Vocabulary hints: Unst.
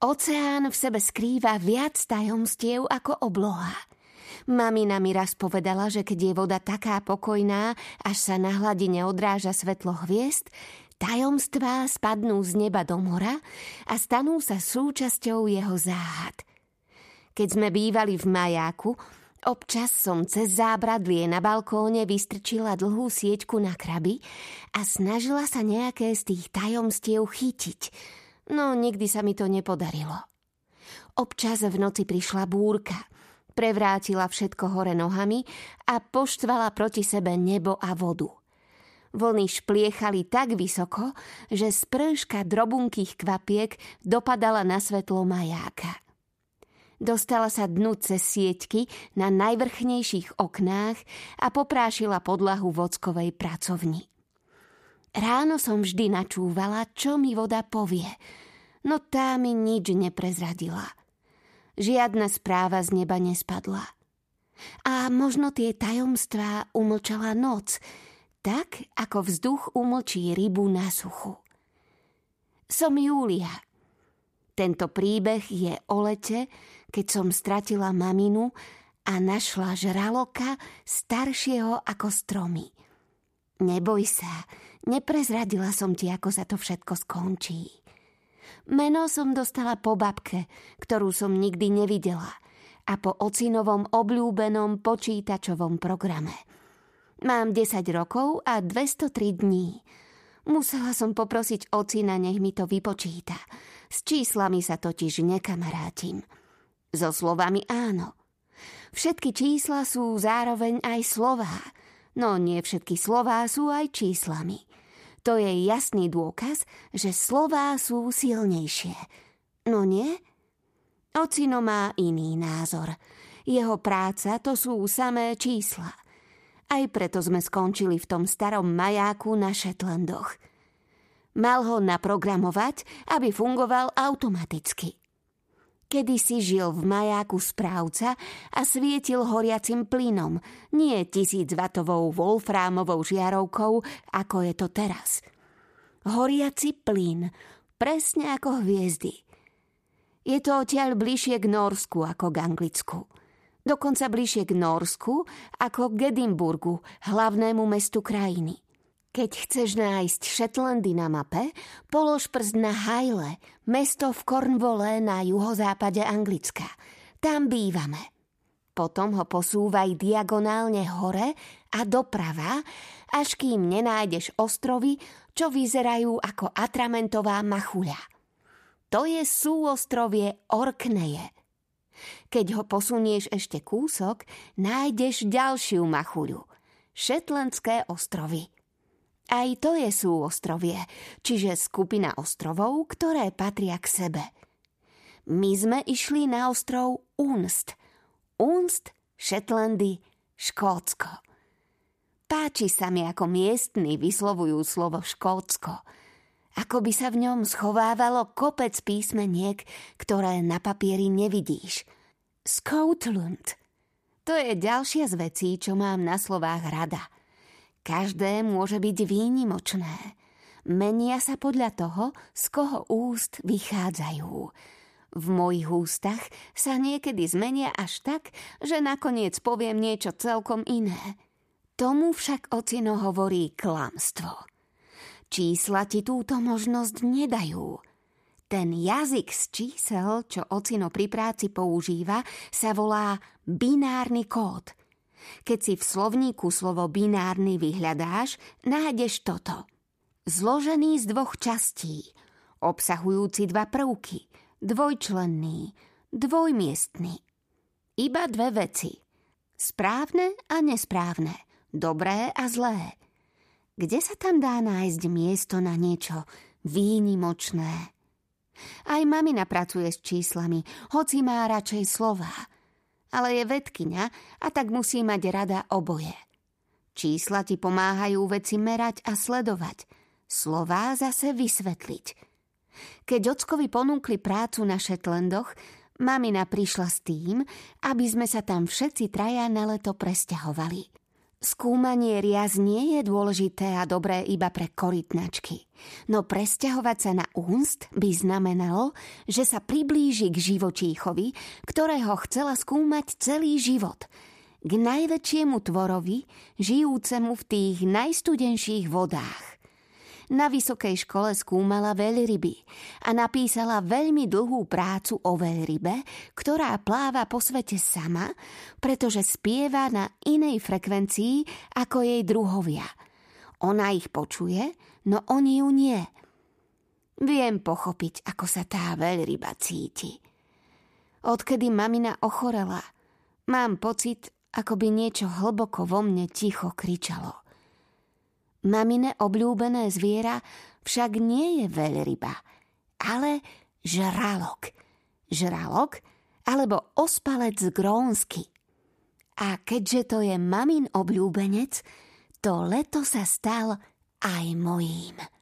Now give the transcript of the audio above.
Oceán v sebe skrýva viac tajomstiev ako obloha. Mamina mi raz povedala, že keď je voda taká pokojná, až sa na hladine odráža svetlo hviezd, tajomstvá spadnú z neba do mora a stanú sa súčasťou jeho záhad. Keď sme bývali v majáku, občas som cez zábradlie na balkóne vystrčila dlhú sieťku na kraby a snažila sa nejaké z tých tajomstiev chytiť, no nikdy sa mi to nepodarilo. Občas v noci prišla búrka, prevrátila všetko hore nohami a poštvala proti sebe nebo a vodu. Vlny špliechali tak vysoko, že sprška drobunkých kvapiek dopadala na svetlo majáka. Dostala sa dnu cez sieťky na najvrchnejších oknách a poprášila podlahu vockovej pracovni. Ráno som vždy načúvala, čo mi voda povie, no tá mi nič neprezradila. Žiadna správa z neba nespadla. A možno tie tajomstvá umlčala noc, tak ako vzduch umlčí rybu na suchu. Som Júlia. Tento príbeh je o lete, keď som stratila maminu a našla žraloka staršieho ako stromy. Neboj sa, neprezradila som ti, ako sa to všetko skončí. Meno som dostala po babke, ktorú som nikdy nevidela, a po ocinovom obľúbenom počítačovom programe. Mám 10 rokov a 203 dní. Musela som poprosiť ocina, nech mi to vypočíta. S číslami sa totiž nekamarátim. So slovami áno. Všetky čísla sú zároveň aj slová, no nie všetky slová sú aj číslami. To je jasný dôkaz, že slová sú silnejšie. No nie? Ocino má iný názor. Jeho práca to sú samé čísla. Aj preto sme skončili v tom starom majáku na Shetlandoch. Mal ho naprogramovať, aby fungoval automaticky. Kedysi žil v majáku správca a svietil horiacim plynom, nie 1000-vatovou wolfrámovou žiarovkou, ako je to teraz. Horiaci plyn, presne ako hviezdy. Je to odtiaľ bližšie k Norsku ako k Anglicku. Dokonca bližšie k Norsku ako k Edinburgu, hlavnému mestu krajiny. Keď chceš nájsť Shetlandy na mape, polož prst na Hyle, mesto v Cornwalle na juhozápade Anglicka. Tam bývame. Potom ho posúvaj diagonálne hore a doprava, až kým nenájdeš ostrovy, čo vyzerajú ako atramentová machuľa. To je súostrovie Orkneje. Keď ho posunieš ešte kúsok, nájdeš ďalšiu machuľu – Shetlandské ostrovy. Aj to je súostrovie, čiže skupina ostrovov, ktoré patria k sebe. My sme išli na ostrov Unst. Unst, Shetlandy, Škótsko. Páči sa mi, ako miestni vyslovujú slovo Škótsko. Ako by sa v ňom schovávalo kopec písmeniek, ktoré na papieri nevidíš. Scotland. To je ďalšia z vecí, čo mám na slovách rada. Každé môže byť výnimočné. Menia sa podľa toho, z koho úst vychádzajú. V mojich ústach sa niekedy zmenia až tak, že nakoniec poviem niečo celkom iné. Tomu však ocino hovorí klamstvo. Čísla ti túto možnosť nedajú. Ten jazyk z čísel, čo ocino pri práci používa, sa volá binárny kód. Keď si v slovníku slovo binárny vyhľadáš, nájdeš toto. Zložený z dvoch častí, obsahujúci dva prvky, dvojčlenný, dvojmiestny. Iba dve veci. Správne a nesprávne, dobré a zlé. Kde sa tam dá nájsť miesto na niečo výnimočné? Aj mamina pracuje s číslami, hoci má radšej slová. Ale je vedkyňa a tak musí mať rada oboje. Čísla ti pomáhajú veci merať a sledovať, slová zase vysvetliť. Keď ockovi ponúkli prácu na Shetlandoch, mamina prišla s tým, aby sme sa tam všetci traja na leto presťahovali. Skúmanie riaz nie je dôležité a dobré iba pre korytnačky, no presťahovať sa na Unst by znamenalo, že sa priblíži k živočíchovi, ktorého chcela skúmať celý život, k najväčšiemu tvorovi, žijúcemu v tých najstudenších vodách. Na vysokej škole skúmala veľryby a napísala veľmi dlhú prácu o veľrybe, ktorá pláva po svete sama, pretože spieva na inej frekvencii ako jej druhovia. Ona ich počuje, no oni ju nie. Viem pochopiť, ako sa tá veľryba cíti. Odkedy mamina ochorela, mám pocit, ako by niečo hlboko vo mne ticho kričalo. Mamine obľúbené zviera však nie je veľryba, ale žralok. Žralok alebo ospalec grónsky. A keďže to je mamin obľúbenec, to leto sa stal aj mojím.